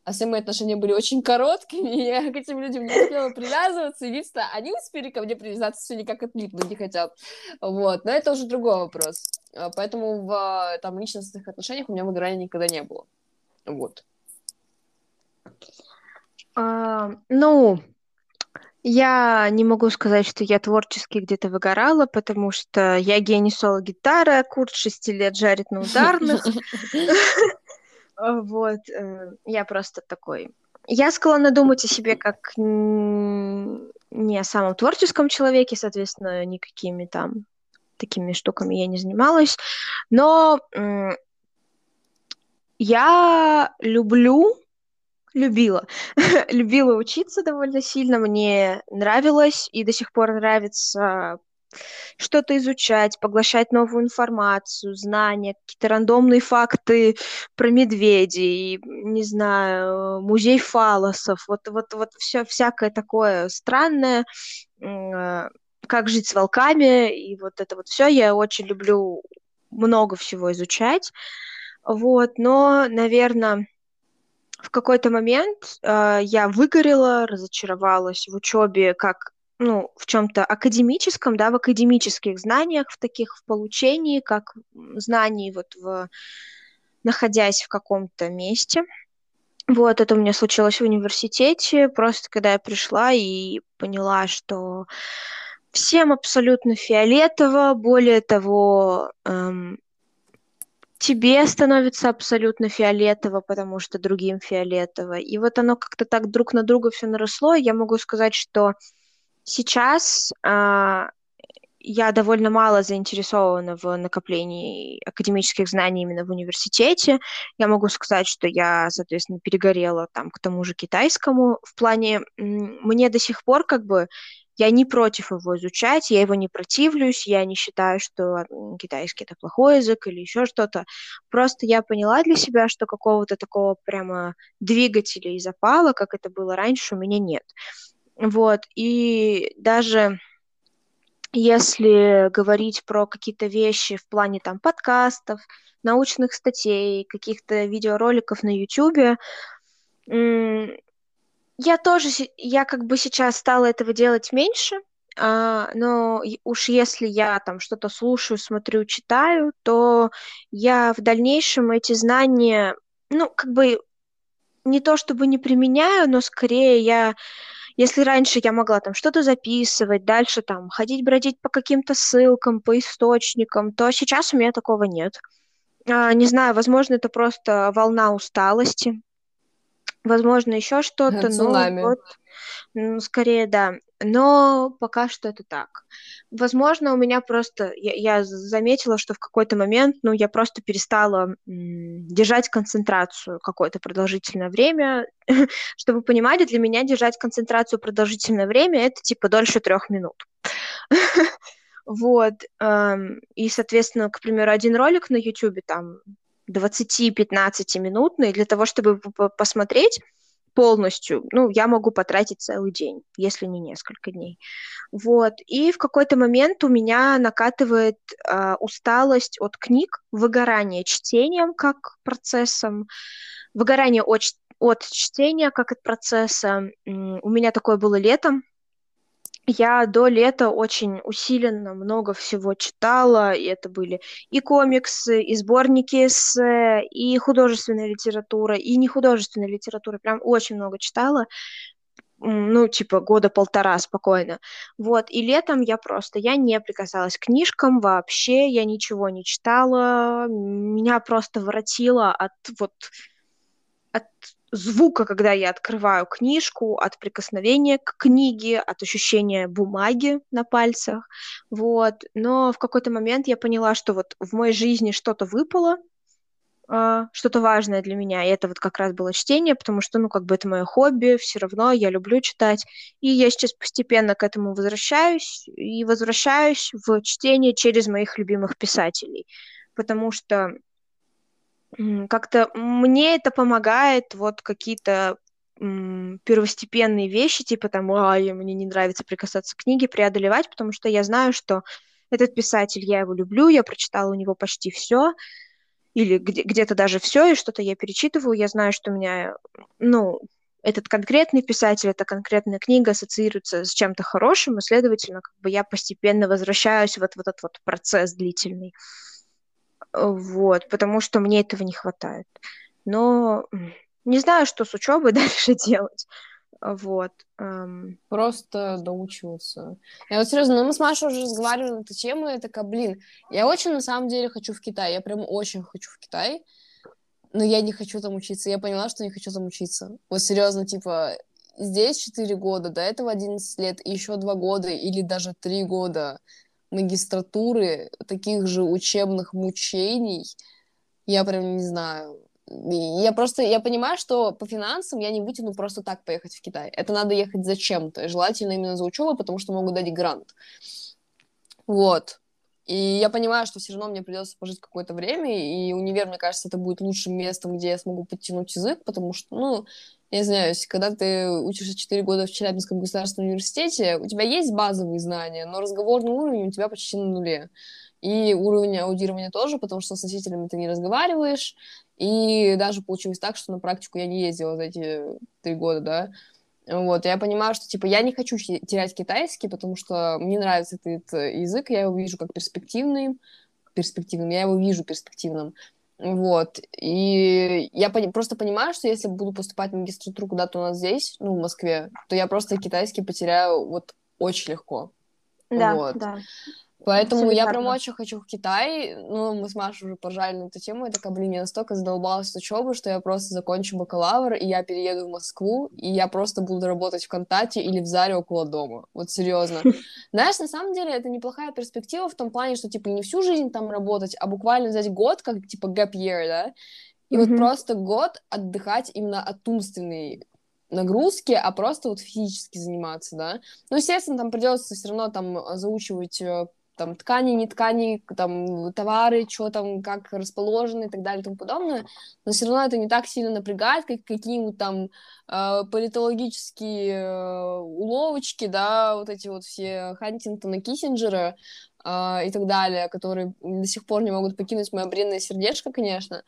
а все мои отношения были очень короткими, и я к этим людям не успела привязываться, единственное, они успели ко мне привязаться, все никак отлипнуть не хотят, вот, но это уже другой вопрос, поэтому в там, личностных отношениях у меня выгорания никогда не было, вот. А, ну, я не могу сказать, что я творчески где-то выгорала, потому что я гений соло-гитара, курс шести лет жарит на ударных. Вот, я просто такой... Я склонна думать о себе как не о самом творческом человеке, соответственно, никакими там такими штуками я не занималась, но я люблю, любила, любила учиться довольно сильно, мне нравилось и до сих пор нравится... что-то изучать, поглощать новую информацию, знания, какие-то рандомные факты про медведей, не знаю, музей фаллосов, вот, вот, вот все всякое такое странное, как жить с волками, и вот это вот все. Я очень люблю много всего изучать, вот, но, наверное, в какой-то момент я выгорела, разочаровалась в учебе как ну, в чем-то академическом, да, в академических знаниях, в таких, в получении, как знаний, вот, в, находясь в каком-то месте. Вот, это у меня случилось в университете, просто когда я пришла и поняла, что всем абсолютно фиолетово, более того, эм, тебе становится абсолютно фиолетово, потому что другим фиолетово. И вот оно как-то так друг на друга все наросло, я могу сказать, что сейчас э, я довольно мало заинтересована в накоплении академических знаний именно в университете. Я могу сказать, что я, соответственно, перегорела там к тому же китайскому. В плане, мне до сих пор как бы, я не против его изучать, я его не противлюсь, я не считаю, что китайский это плохой язык или еще что-то. Просто я поняла для себя, что какого-то такого прямо двигателя и запала, как это было раньше, у меня нет. Вот, и даже если говорить про какие-то вещи в плане там подкастов, научных статей, каких-то видеороликов на Ютубе, я тоже, я как бы сейчас стала этого делать меньше, но уж если я там что-то слушаю, смотрю, читаю, то я в дальнейшем эти знания, ну, как бы не то чтобы не применяю, но скорее я... Если раньше я могла там что-то записывать, дальше там ходить, бродить по каким-то ссылкам, по источникам, то сейчас у меня такого нет. Не знаю, возможно, это просто волна усталости, возможно, еще что-то. Цунами. Ну, вот, ну, скорее, да. но пока что это так. Возможно, у меня просто... Я, я заметила, что в какой-то момент, ну, я просто перестала м, держать концентрацию какое-то продолжительное время. Чтобы понимали, для меня держать концентрацию продолжительное время – это, типа, дольше трех минут. Вот. И, соответственно, к примеру, один ролик на Ютубе, там, двадцать-пятнадцатиминутный, для того, чтобы посмотреть полностью, ну, я могу потратить целый день, если не несколько дней. Вот. И в какой-то момент у меня накатывает э, усталость от книг, выгорание чтением как процессом, выгорание от, от чтения как от процесса. У меня такое было летом. Я до лета очень усиленно много всего читала, и это были и комиксы, и сборники эссе, и художественная литература, и нехудожественная литература, прям очень много читала, ну, типа, года полтора спокойно, вот, и летом я просто, я не прикасалась к книжкам вообще, я ничего не читала, меня просто воротило от, вот, от... звука, когда я открываю книжку, от прикосновения к книге, от ощущения бумаги на пальцах, вот. Но в какой-то момент я поняла, что вот в моей жизни что-то выпало, что-то важное для меня, и это вот как раз было чтение, потому что, ну, как бы это мое хобби, все равно я люблю читать, и я сейчас постепенно к этому возвращаюсь, и возвращаюсь в чтение через моих любимых писателей, потому что как-то мне это помогает вот какие-то м, первостепенные вещи, типа там, ай, мне не нравится прикасаться к книге, преодолевать, потому что я знаю, что этот писатель, я его люблю, я прочитала у него почти все, или где- где-то даже все, и что-то я перечитываю, я знаю, что у меня, ну, этот конкретный писатель, эта конкретная книга ассоциируется с чем-то хорошим, и, следовательно, как бы я постепенно возвращаюсь вот в этот вот процесс длительный. Вот, потому что мне этого не хватает. Но не знаю, что с учебой дальше делать. Вот. Просто доучиваться. Я вот серьезно, ну мы с Машей уже разговаривали на эту тему, я такая, блин, я очень на самом деле хочу в Китай, я прям очень хочу в Китай, но я не хочу там учиться, я поняла, что не хочу там учиться. Вот серьезно, типа, здесь четыре года, до этого одиннадцать лет, и еще два года или даже три года магистратуры, таких же учебных мучений, я прям не знаю. Я просто, я понимаю, что по финансам я не вытяну просто так поехать в Китай. Это надо ехать зачем-то, желательно именно за учебу, потому что могут дать грант. Вот. И я понимаю, что все равно мне придется пожить какое-то время, и универ, мне кажется, это будет лучшим местом, где я смогу подтянуть язык, потому что, ну, я не знаю, когда ты учишься четыре года в Челябинском государственном университете, у тебя есть базовые знания, но разговорный уровень у тебя почти на нуле. И уровень аудирования тоже, потому что с носителями ты не разговариваешь, и даже получилось так, что на практику я не ездила за эти три года, да. Вот, я понимаю, что, типа, я не хочу терять китайский, потому что мне нравится этот язык, я его вижу как перспективный, перспективным, я его вижу перспективным, вот, и я пони- просто понимаю, что если буду поступать в магистратуру куда-то у нас здесь, ну, в Москве, то я просто китайский потеряю вот очень легко, да, вот. Да. Поэтому абсолютно. Я прям очень хочу в Китай. Ну, мы с Машей уже поржали на эту тему. Я такая, блин, я настолько задолбалась с учебы, что я просто закончу бакалавр, и я перееду в Москву, и я просто буду работать в ВКонтакте или в Заре около дома. Вот серьезно. Знаешь, на самом деле, это неплохая перспектива в том плане, что, типа, не всю жизнь там работать, а буквально взять год, как, типа, gap year, да? И mm-hmm. вот просто год отдыхать именно от умственной нагрузки, а просто вот физически заниматься, да? Ну, естественно, там придется все равно там заучивать... там, ткани, не ткани, там, товары, что там, как расположены и так далее и тому подобное, но все равно это не так сильно напрягает, как какие-нибудь там э, политологические э, уловочки, да, вот эти вот все Хантингтона, Киссинджера э, и так далее, которые до сих пор не могут покинуть мое бренное сердечко, конечно,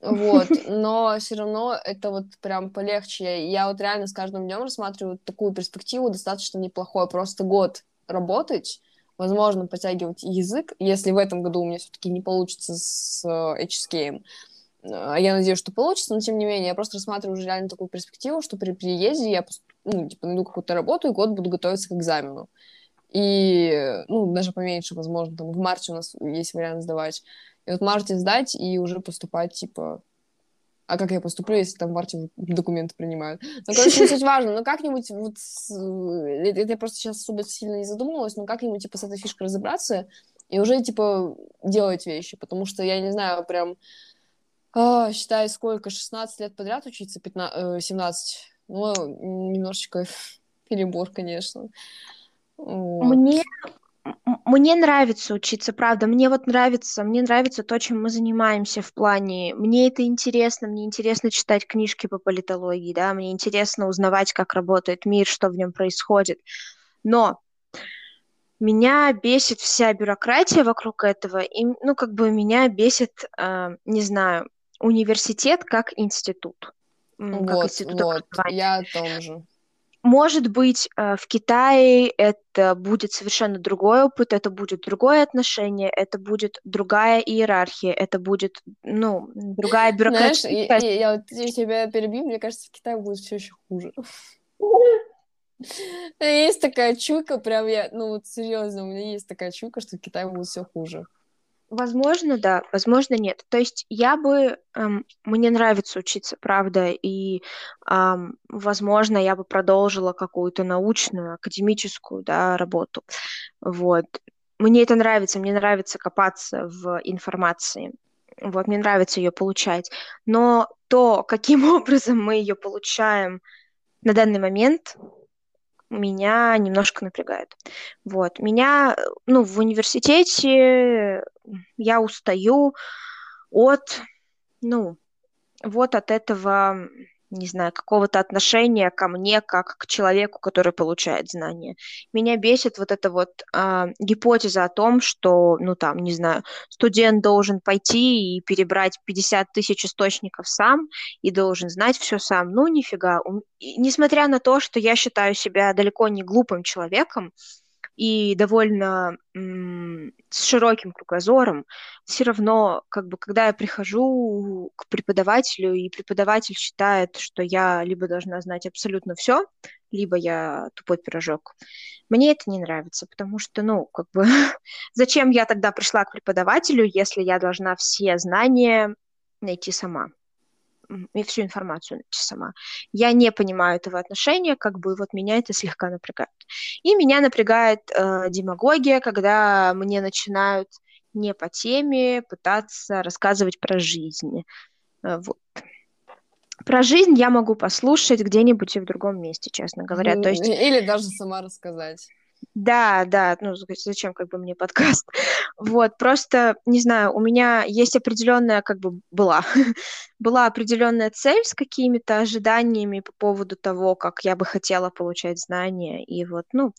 вот, но все равно это вот прям полегче, я вот реально с каждым днем рассматриваю такую перспективу достаточно неплохую, просто год работать, возможно, подтягивать язык, если в этом году у меня все-таки не получится с эйч эс кей. Я надеюсь, что получится, но тем не менее, я просто рассматриваю уже реально такую перспективу, что при переезде я, ну, типа, найду какую-то работу и год буду готовиться к экзамену. И, ну, даже поменьше, возможно, там в марте у нас есть вариант сдавать. И вот в марте сдать и уже поступать, типа, а как я поступлю, если там в арте документы принимают? Ну, короче, не суть важно, но как-нибудь вот... Это я просто сейчас особо сильно не задумывалась, но как-нибудь, типа, с этой фишкой разобраться и уже, типа, делать вещи, потому что, я не знаю, прям... А, считай, сколько? шестнадцать лет подряд учиться? пятнадцать, семнадцать? Ну, немножечко перебор, конечно. Вот. Мне... Мне нравится учиться, правда, мне вот нравится, мне нравится то, чем мы занимаемся в плане, мне это интересно, мне интересно читать книжки по политологии, да, мне интересно узнавать, как работает мир, что в нем происходит, но меня бесит вся бюрократия вокруг этого, и, ну, как бы меня бесит, э, не знаю, университет как институт, вот, как институт вот, образования. Я о том же. Может быть, в Китае это будет совершенно другой опыт, это будет другое отношение, это будет другая иерархия, это будет, ну, другая бюрократия. Знаешь, я, я, я тебя перебью, мне кажется, в Китае будет все еще хуже. Есть такая чуйка, прям я, ну вот серьезно, у меня есть такая чуйка, что в Китае будет все хуже. Возможно, да, возможно, нет. То есть я бы... Эм, мне нравится учиться, правда, и, эм, возможно, я бы продолжила какую-то научную, академическую, да, работу. Вот. Мне это нравится, мне нравится копаться в информации. Вот, мне нравится ее получать. Но то, каким образом мы ее получаем на данный момент... меня немножко напрягает. Вот. Меня, ну, в университете я устаю от, ну, вот от этого, не знаю, какого-то отношения ко мне, как к человеку, который получает знания. Меня бесит вот эта вот э, гипотеза о том, что, ну, там, не знаю, студент должен пойти и перебрать пятьдесят тысяч источников сам и должен знать все сам. Ну, нифига. И, несмотря на то, что я считаю себя далеко не глупым человеком и довольно м- с широким кругозором, все равно, как бы, когда я прихожу к преподавателю, и преподаватель считает, что я либо должна знать абсолютно все, либо я тупой пирожок, мне это не нравится, потому что, ну, как бы, зачем я тогда пришла к преподавателю, если я должна все знания найти сама? И всю информацию найти сама. Я не понимаю этого отношения, как бы вот меня это слегка напрягает. И меня напрягает э, демагогия, когда мне начинают не по теме пытаться рассказывать про жизнь. Э, вот. Про жизнь я могу послушать где-нибудь и в другом месте, честно говоря. То есть... Или даже сама рассказать. Да, да, ну зачем как бы мне подкаст? Вот, просто, не знаю, у меня есть определенная, как бы была, была определенная цель с какими-то ожиданиями по поводу того, как я бы хотела получать знания, и вот, ну,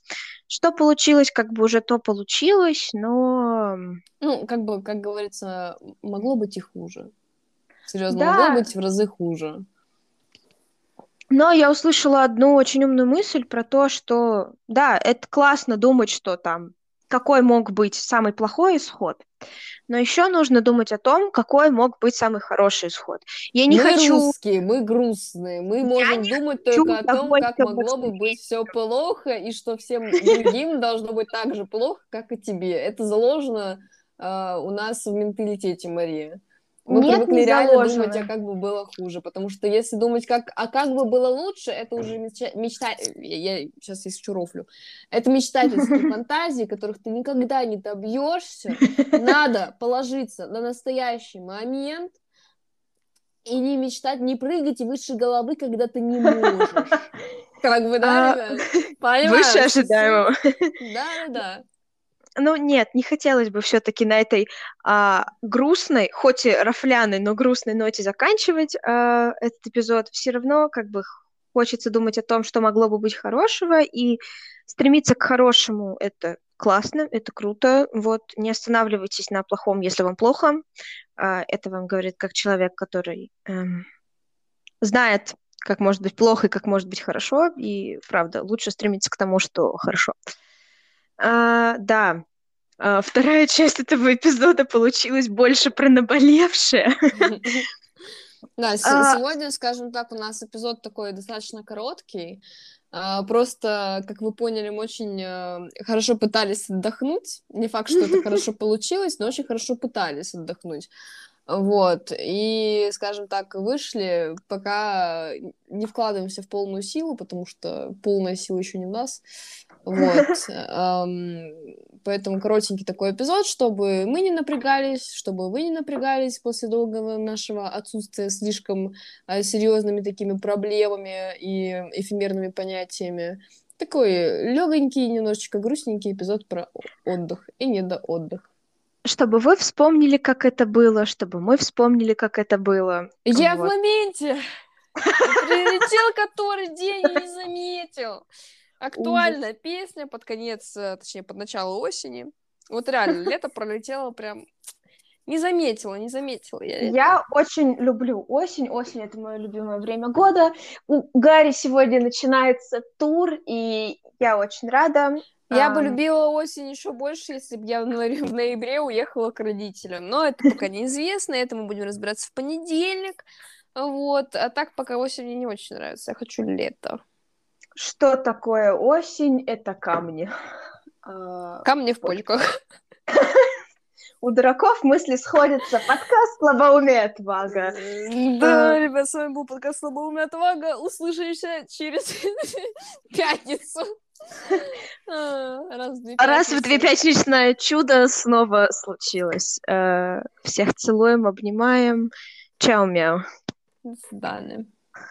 что получилось, как бы уже то получилось, но... Ну, как бы, как говорится, могло быть и хуже. Серьезно, да. Могло быть в разы хуже. Но я услышала одну очень умную мысль про то, что, да, это классно думать, что там, какой мог быть самый плохой исход, но еще нужно думать о том, какой мог быть самый хороший исход. Я не мы хочу... русские, мы грустные, мы можем я думать только о том, как могло бы быть все плохо, и что всем другим должно быть так же плохо, как и тебе. Это заложено у нас в менталитете, Мария. Мы Нет, привыкли не реально заложено. Думать, а как бы было хуже, потому что если думать, как, а как бы было лучше, это уже мечта, мечта я, я сейчас ищу рофлю, это мечтательские фантазии, которых ты никогда не добьешься. Надо положиться на настоящий момент и не мечтать, не прыгать выше головы, когда ты не можешь. Как бы, да, ребят? Выше ожидаемого. Да-да-да. Ну, нет, не хотелось бы все-таки на этой а, грустной, хоть и рофляной, но грустной ноте заканчивать а, этот эпизод. Все равно, как бы, хочется думать о том, что могло бы быть хорошего, и стремиться к хорошему — это классно, это круто. Вот, не останавливайтесь на плохом, если вам плохо. А, это вам говорит как человек, который эм, знает, как может быть плохо и как может быть хорошо, и, правда, лучше стремиться к тому, что хорошо. А, да, а, вторая часть этого эпизода получилась больше про наболевшее. Да, сегодня, скажем так, у нас эпизод такой достаточно короткий. Просто, как вы поняли, мы очень хорошо пытались отдохнуть. Не факт, что это хорошо получилось, но очень хорошо пытались отдохнуть. Вот, и, скажем так, вышли, пока не вкладываемся в полную силу, потому что полная сила еще не в нас, вот, поэтому коротенький такой эпизод, чтобы мы не напрягались, чтобы вы не напрягались после долгого нашего отсутствия слишком серьезными такими проблемами и эфемерными понятиями, такой легонький, немножечко грустненький эпизод про отдых и недоотдых. Чтобы вы вспомнили, как это было, чтобы мы вспомнили, как это было. Я вот. В моменте! Прилетел который день и не заметил. Актуальная Ужас. Песня под конец, точнее, под начало осени. Вот реально, лето пролетело прям... Не заметила, не заметила я. Я очень люблю осень. Осень — это мое любимое время года. У Гарри сегодня начинается тур, и я очень рада. Я бы любила осень еще больше, если бы я в ноябре уехала к родителям. Но это пока неизвестно, это мы будем разбираться в понедельник. Вот. А так пока осень мне не очень нравится. Я хочу лето. Что такое осень? Это камни. Камни в польках. У дураков мысли сходятся. Подкаст «Слабоумие отвага». Да, ребят, с вами был подкаст «Слабоумие отвага». Услышимся через пятницу. Раз в, Раз в две пятничное чудо снова случилось. Всех целуем, обнимаем. Чао, мяу. До свидания.